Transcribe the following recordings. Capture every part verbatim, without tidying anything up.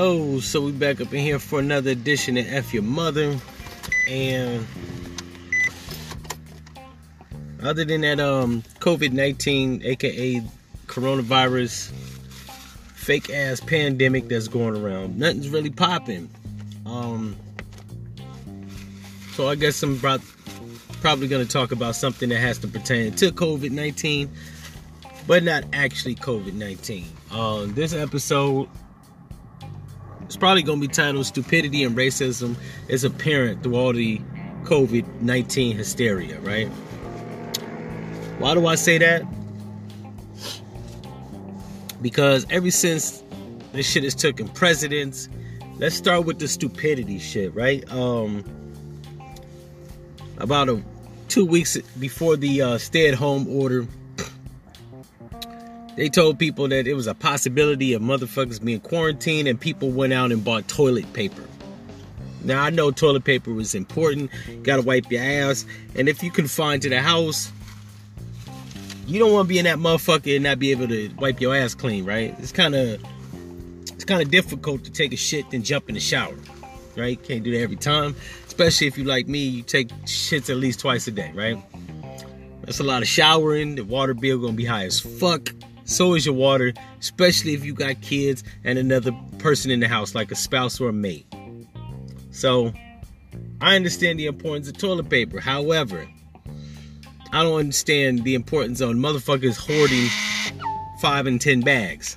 Yo, so we back up in here for another edition of F Your Mother. And other than that um, covid nineteen, aka coronavirus, fake ass pandemic that's going around, nothing's really popping. Um, so I guess I'm probably going to talk about something that has to pertain to covid nineteen, but not actually covid nineteen. Uh, this episode, it's probably going to be titled Stupidity and Racism is Apparent Through All the covid nineteen Hysteria, right? Why do I say that? Because ever since this shit has taken precedence, let's start with the stupidity shit, right? Um, about a, two weeks before the uh, stay-at-home order, they told people that it was a possibility of motherfuckers being quarantined, and people went out and bought toilet paper. Now, I know toilet paper was important. Gotta wipe your ass. And if you confined to the house, you don't want to be in that motherfucker and not be able to wipe your ass clean, right? It's kind of it's kind of difficult to take a shit then jump in the shower, right? Can't do that every time. Especially if you like me, you take shits at least twice a day, right? That's a lot of showering. The water bill gonna be high as fuck. So is your water, especially if you got kids and another person in the house, like a spouse or a mate. So, I understand the importance of toilet paper. However, I don't understand the importance of motherfuckers hoarding five and ten bags.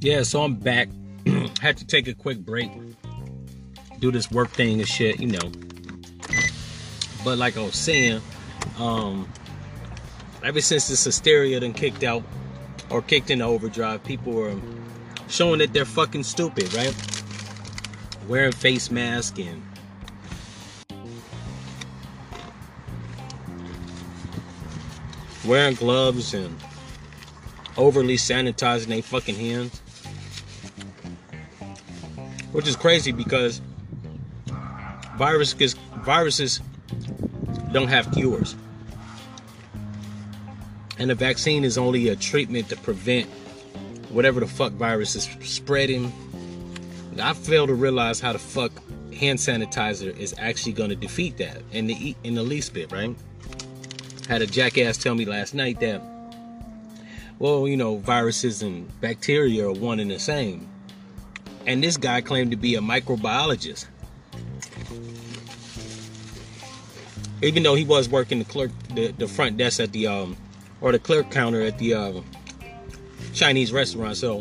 Yeah, so I'm back. Had to take a quick break, do this work thing and shit, you know. But like I was saying, um, ever since this hysteria done kicked out or kicked into overdrive, people were showing that they're fucking stupid, right? Wearing face masks and wearing gloves and overly sanitizing their fucking hands. Which is crazy because viruses viruses don't have cures. And a vaccine is only a treatment to prevent whatever the fuck virus is spreading. I fail to realize how the fuck hand sanitizer is actually going to defeat that in the, in the least bit, right? Had a jackass tell me last night that, well, you know, viruses and bacteria are one and the same. And this guy claimed to be a microbiologist, even though he was working the clerk, the, the front desk at the um, or the clerk counter at the uh, Chinese restaurant. So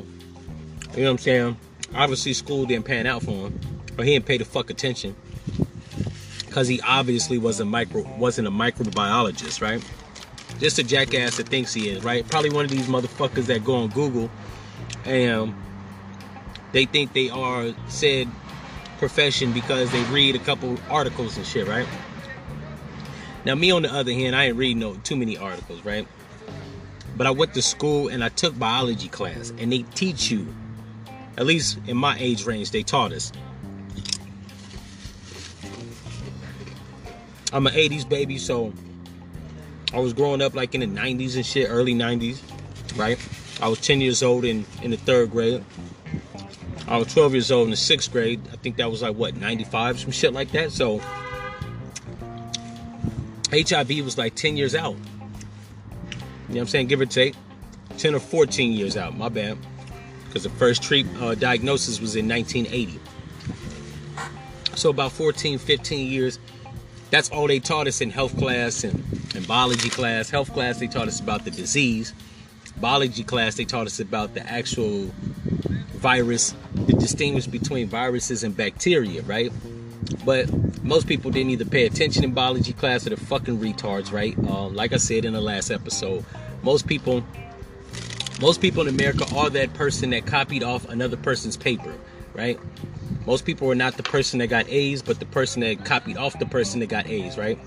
you know what I'm saying? Obviously, school didn't pan out for him, or he didn't pay the fuck attention, because he obviously wasn't micro, wasn't a microbiologist, right? Just a jackass that thinks he is, right? Probably one of these motherfuckers that go on Google and. Um, They think they are said profession because they read a couple articles and shit, right? Now, me on the other hand, I ain't reading no too many articles, right? But I went to school and I took biology class, and they teach you, at least in my age range, they taught us. I'm an eighties baby, so I was growing up like in the nineties and shit, early nineties, right? I was ten years old in, in the third grade. I was twelve years old in the sixth grade. I think that was like, what, ninety-five, some shit like that. So, H I V was like ten years out. You know what I'm saying? Give or take. ten or fourteen years out. My bad. Because the first treat, uh, diagnosis was in nineteen eighty. So, about fourteen, fifteen years. That's all they taught us in health class and, and biology class. Health class, they taught us about the disease. Biology class, they taught us about the actual virus, to distinguish between viruses and bacteria, right? But most people didn't either pay attention in biology class or they're fucking retards, right? Um, like I said in the last episode, most people, most people in America are that person that copied off another person's paper, right? Most people are not the person that got A's, but the person that copied off the person that got A's, right?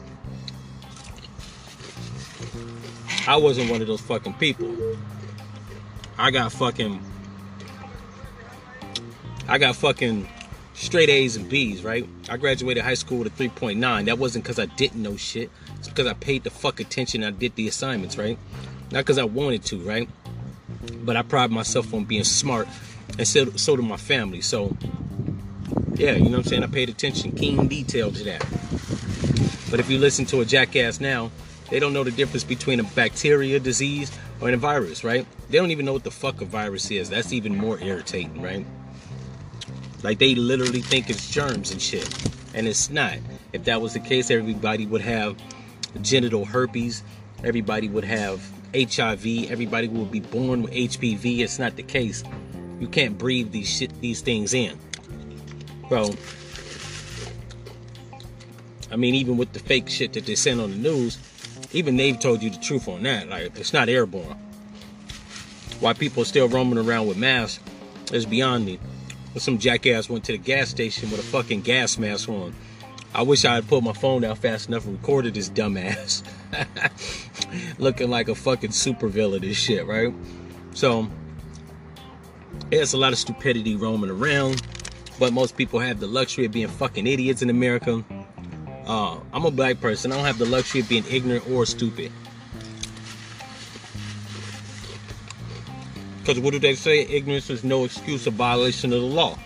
I wasn't one of those fucking people. I got fucking I got fucking straight A's and B's, right? I graduated high school with a three point nine. That wasn't because I didn't know shit. It's because I paid the fuck attention and I did the assignments, right? Not because I wanted to, right? But I pride myself on being smart, and so, so do my family. So, yeah, you know what I'm saying? I paid attention, keen detail to that. But if you listen to a jackass now, they don't know the difference between a bacteria disease or a virus, right? They don't even know what the fuck a virus is. That's even more irritating, right? Like, they literally think it's germs and shit, and it's not. If that was the case, everybody would have genital herpes. Everybody would have H I V. Everybody would be born with H P V. It's not the case. You can't breathe these shit, these things in, bro. I mean, even with the fake shit that they send on the news, even they've told you the truth on that. Like, it's not airborne. Why people are still roaming around with masks is beyond me. But some jackass went to the gas station with a fucking gas mask on. I wish I had put my phone out fast enough and recorded this dumbass. Looking like a fucking supervillain and shit, right? So, yeah, it's a lot of stupidity roaming around. But most people have the luxury of being fucking idiots in America. Uh, I'm a black person. I don't have the luxury of being ignorant or stupid. Because what do they say? Ignorance is no excuse, a violation of the law.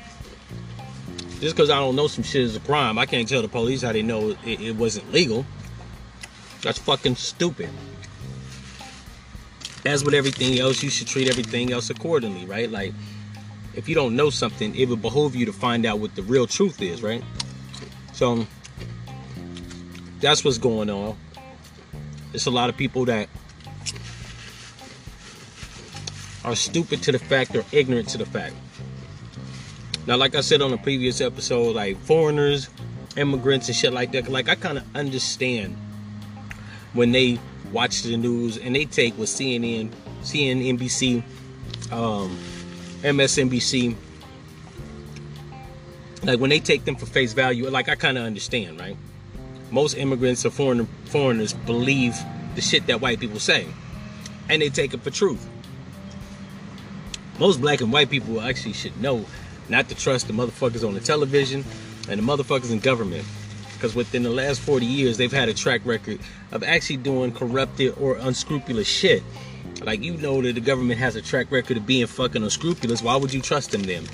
Just because I don't know some shit is a crime. I can't tell the police how they know it, it wasn't legal. That's fucking stupid. As with everything else, you should treat everything else accordingly, right? Like, if you don't know something, it would behoove you to find out what the real truth is, right? So, that's what's going on. It's a lot of people that are stupid to the fact or ignorant to the fact. Now, like I said on a previous episode, like, foreigners, immigrants, and shit like that, like, I kind of understand when they watch the news and they take what C N N, C N B C, um, M S N B C, like, when they take them for face value, like, I kind of understand, right? Most immigrants or foreign, foreigners believe the shit that white people say, and they take it for truth. Most black and white people actually should know not to trust the motherfuckers on the television and the motherfuckers in government. Because within the last forty years, they've had a track record of actually doing corrupted or unscrupulous shit. Like, you know that the government has a track record of being fucking unscrupulous. Why would you trust them then?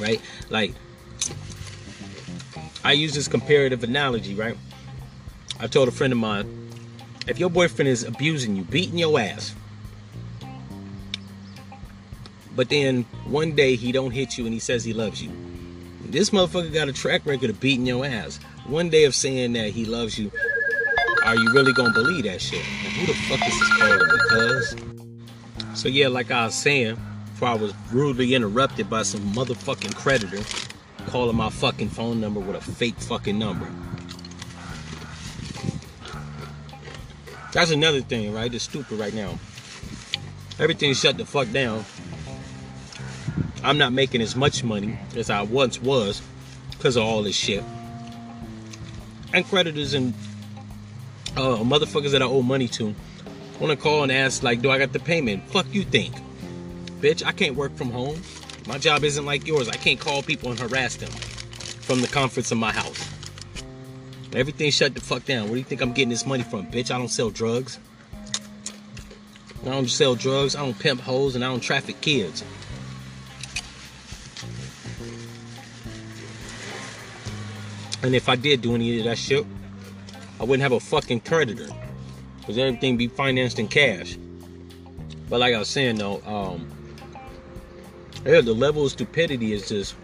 Right? Like, I use this comparative analogy, right? I told a friend of mine, if your boyfriend is abusing you, beating your ass, but then one day he don't hit you and he says he loves you. This motherfucker got a track record of beating your ass. One day of saying that he loves you, are you really gonna believe that shit? Like, who the fuck is this calling? Because, so yeah, like I was saying, before I was rudely interrupted by some motherfucking creditor calling my fucking phone number with a fake fucking number. That's another thing, right? It's stupid right now. Everything's shut the fuck down. I'm not making as much money as I once was because of all this shit. And creditors and uh, motherfuckers that I owe money to want to call and ask, like, do I got the payment? Fuck you think. Bitch, I can't work from home. My job isn't like yours. I can't call people and harass them from the comforts of my house. Everything shut the fuck down. Where do you think I'm getting this money from, bitch? I don't sell drugs. I don't sell drugs. I don't pimp hoes, and I don't traffic kids. And if I did do any of that shit, I wouldn't have a fucking creditor, because everything be financed in cash. But like I was saying though, um, yeah, the level of stupidity is just,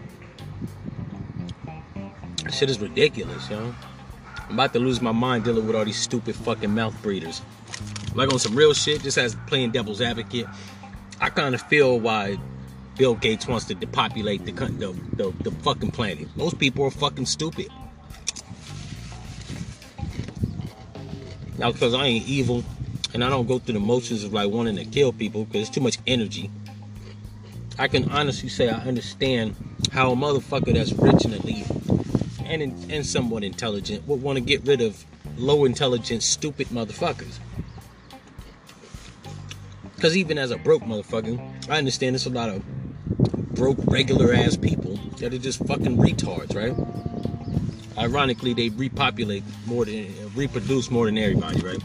shit is ridiculous, yo. I'm about to lose my mind dealing with all these stupid fucking mouth breeders. Like, on some real shit, just as playing devil's advocate, I kind of feel why Bill Gates wants to depopulate the, the, the, the fucking planet. Most people are fucking stupid. Now, because I ain't evil, and I don't go through the motions of, like, wanting to kill people, because it's too much energy, I can honestly say I understand how a motherfucker that's rich and elite, and, in, and somewhat intelligent, would want to get rid of low intelligent, stupid motherfuckers. Because even as a broke motherfucker, I understand there's a lot of broke, regular-ass people that are just fucking retards, right? Ironically, they repopulate more than, reproduce more than everybody, right?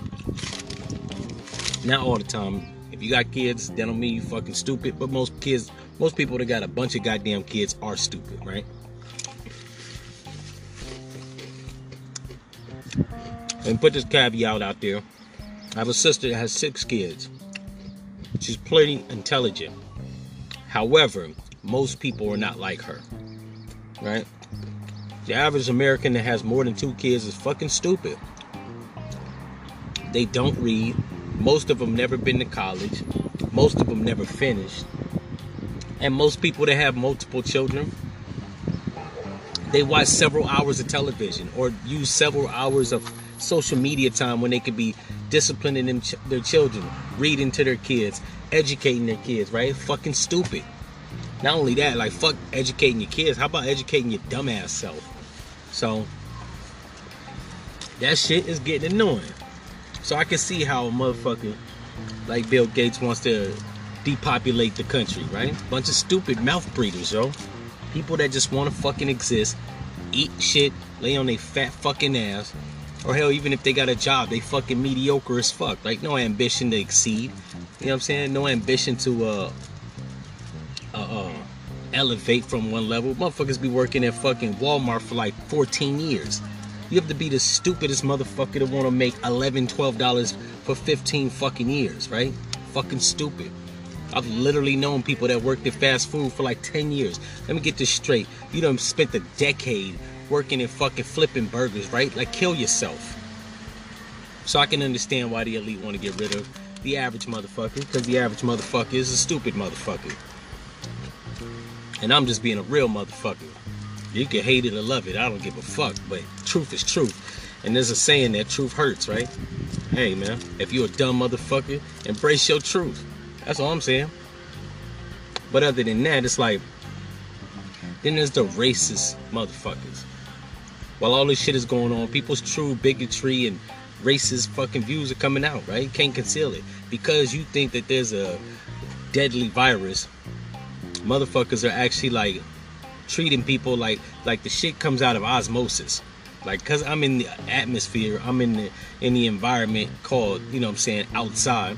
Not all the time. If you got kids, that don't mean you fucking stupid, but most kids, most people that got a bunch of goddamn kids are stupid, right? And put this caveat out there. I have a sister that has six kids. She's pretty intelligent. However, most people are not like her, right? The average American that has more than two kids is fucking stupid. They don't read. Most of them never been to college. Most of them never finished. And most people that have multiple children, they watch several hours of television or use several hours of social media time when they could be disciplining them, their children, reading to their kids, educating their kids, right? Fucking stupid. Not only that, like, fuck educating your kids. How about educating your dumbass self? So, that shit is getting annoying. So I can see how a motherfucker like Bill Gates wants to depopulate the country, right? Bunch of stupid mouth breathers, yo. People that just want to fucking exist, eat shit, lay on their fat fucking ass, or hell, even if they got a job, they fucking mediocre as fuck. Like, no ambition to exceed. You know what I'm saying? No ambition to uh, uh, uh, elevate from one level. Motherfuckers be working at fucking Walmart for like fourteen years. You have to be the stupidest motherfucker to want to make eleven, twelve dollars for fifteen fucking years, right? Fucking stupid. I've literally known people that worked at fast food for like ten years. Let me get this straight. You done spent a decade working and fucking flipping burgers, right? Like, kill yourself. So I can understand why the elite want to get rid of the average motherfucker, because the average motherfucker is a stupid motherfucker. And I'm just being a real motherfucker. You can hate it or love it, I don't give a fuck, but truth is truth. And there's a saying that truth hurts, right? Hey, man, if you're a dumb motherfucker, embrace your truth. That's all I'm saying. But other than that, it's like, then there's the racist motherfuckers. While all this shit is going on, people's true bigotry and racist fucking views are coming out, right? Can't conceal it. Because you think that there's a deadly virus, motherfuckers are actually like treating people like, like the shit comes out of osmosis. Like, because I'm in the atmosphere, I'm in the, in the environment called, you know what I'm saying, outside.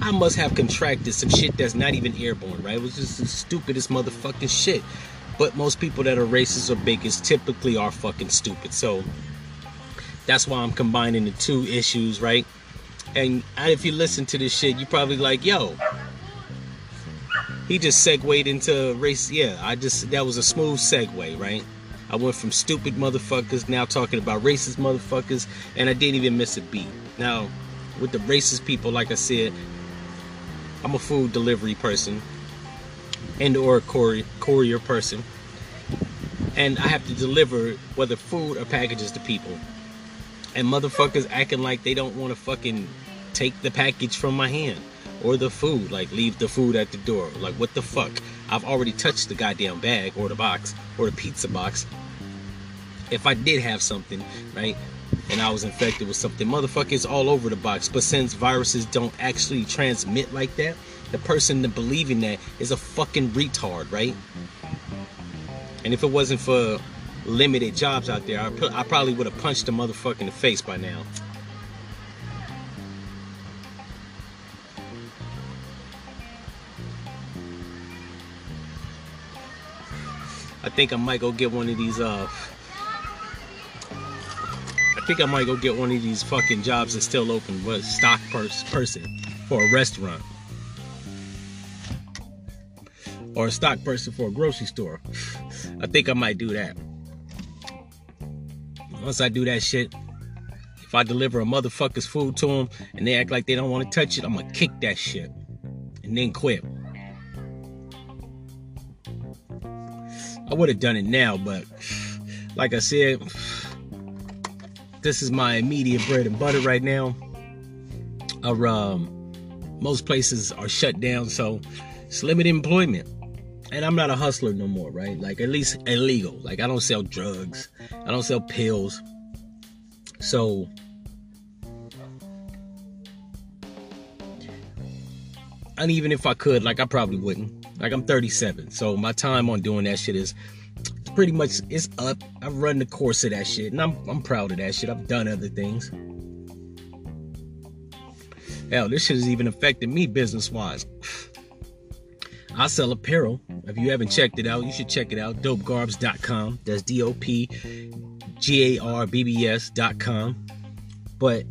I must have contracted some shit that's not even airborne, right? It was just the stupidest motherfucking shit. But most people that are racist or bigots typically are fucking stupid. So that's why I'm combining the two issues, right? And if you listen to this shit, you're probably like, yo, he just segued into race. Yeah, I just, that was a smooth segue, right? I went from stupid motherfuckers now talking about racist motherfuckers, and I didn't even miss a beat. Now, with the racist people, like I said, I'm a food delivery person and or a courier person, and I have to deliver whether food or packages to people, and motherfuckers acting like they don't want to fucking take the package from my hand or the food, like leave the food at the door. Like, what the fuck? I've already touched the goddamn bag or the box or the pizza box. If I did have something, right, and I was infected with something, motherfuckers all over the box. But since viruses don't actually transmit like that, the person that believing that is a fucking retard, right? And if it wasn't for limited jobs out there, I, put, I probably would have punched the motherfucker in the face by now. I think I might go get one of these, uh... I think I might go get one of these fucking jobs that's still open, but stock pers- person for a restaurant, or a stock person for a grocery store. I think I might do that. Once I do that shit, if I deliver a motherfucker's food to them and they act like they don't want to touch it, I'm gonna kick that shit and then quit. I would have done it now, but like I said, this is my immediate bread and butter right now. Our, um, most places are shut down, so it's limited employment. And I'm not a hustler no more, right? Like, at least illegal. Like, I don't sell drugs. I don't sell pills. So and even if I could, like, I probably wouldn't. Like, I'm thirty-seven, so my time on doing that shit is pretty much, it's up. I've run the course of that shit, and I'm I'm proud of that shit. I've done other things. Hell, this shit has even affected me business-wise. I sell apparel. If you haven't checked it out, you should check it out. Dope garbs dot com. That's D O P G A R B B S dot com. But,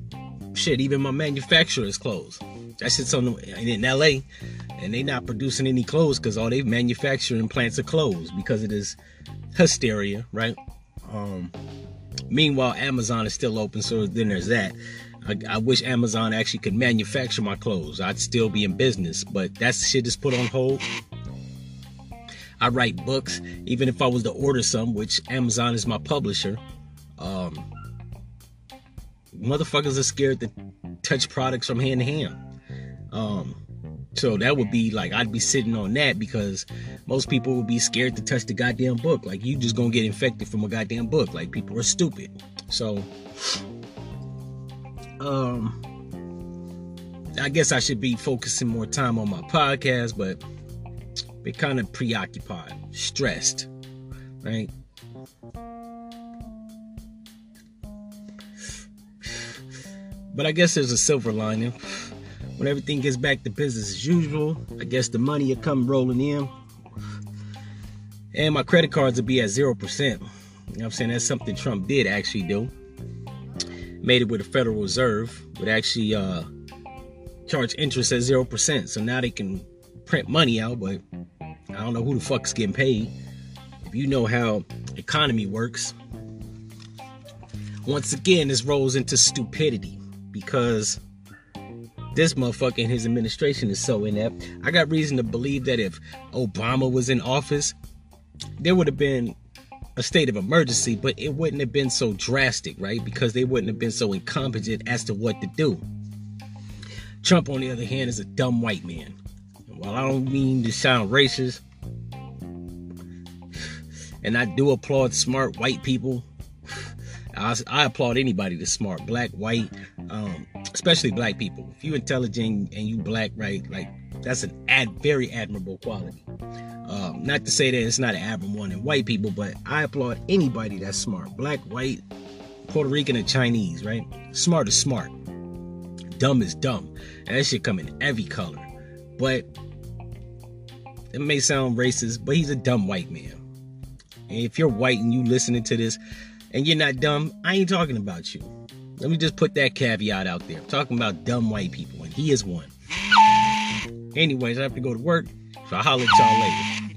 shit, even my manufacturer's clothes. That shit's on the, in L A, and they not producing any clothes because all they manufacturing plants are closed because of this hysteria, right? Um, meanwhile, Amazon is still open, so then there's that. I, I wish Amazon actually could manufacture my clothes. I'd still be in business, but that shit is put on hold. I write books, even if I was to order some, which Amazon is my publisher. Um, motherfuckers are scared to touch products from hand to hand. Um, so that would be like, I'd be sitting on that because most people would be scared to touch the goddamn book. Like, you just gonna get infected from a goddamn book. Like, people are stupid. So... Um, I guess I should be focusing more time on my podcast, but be kind of preoccupied, stressed, right? But I guess there's a silver lining. When everything gets back to business as usual, I guess the money will come rolling in, and my credit cards will be at zero percent. You know what I'm saying? That's something Trump did actually do. Made it with the Federal Reserve, would actually uh, charge interest at zero percent. So now they can print money out, but I don't know who the fuck's getting paid. If you know how economy works, once again, this rolls into stupidity because this motherfucker and his administration is so inept. I got reason to believe that if Obama was in office, there would have been a state of emergency, but it wouldn't have been so drastic, right? Because they wouldn't have been so incompetent as to what to do. Trump, on the other hand, is a dumb white man. And while I don't mean to sound racist, and I do applaud smart white people, I, I applaud anybody that's smart, black, white, um, especially black people. If you're intelligent and you black, right, like that's an ad, very admirable quality. Um, not to say that it's not an admirable one in white people, but I applaud anybody that's smart. Black, white, Puerto Rican, and Chinese, right? Smart is smart. Dumb is dumb. And that shit come in every color. But it may sound racist, but he's a dumb white man. And if you're white and you listening to this and you're not dumb, I ain't talking about you. Let me just put that caveat out there. I'm talking about dumb white people, and he is one. Anyways, I have to go to work, so I'll holler at y'all later.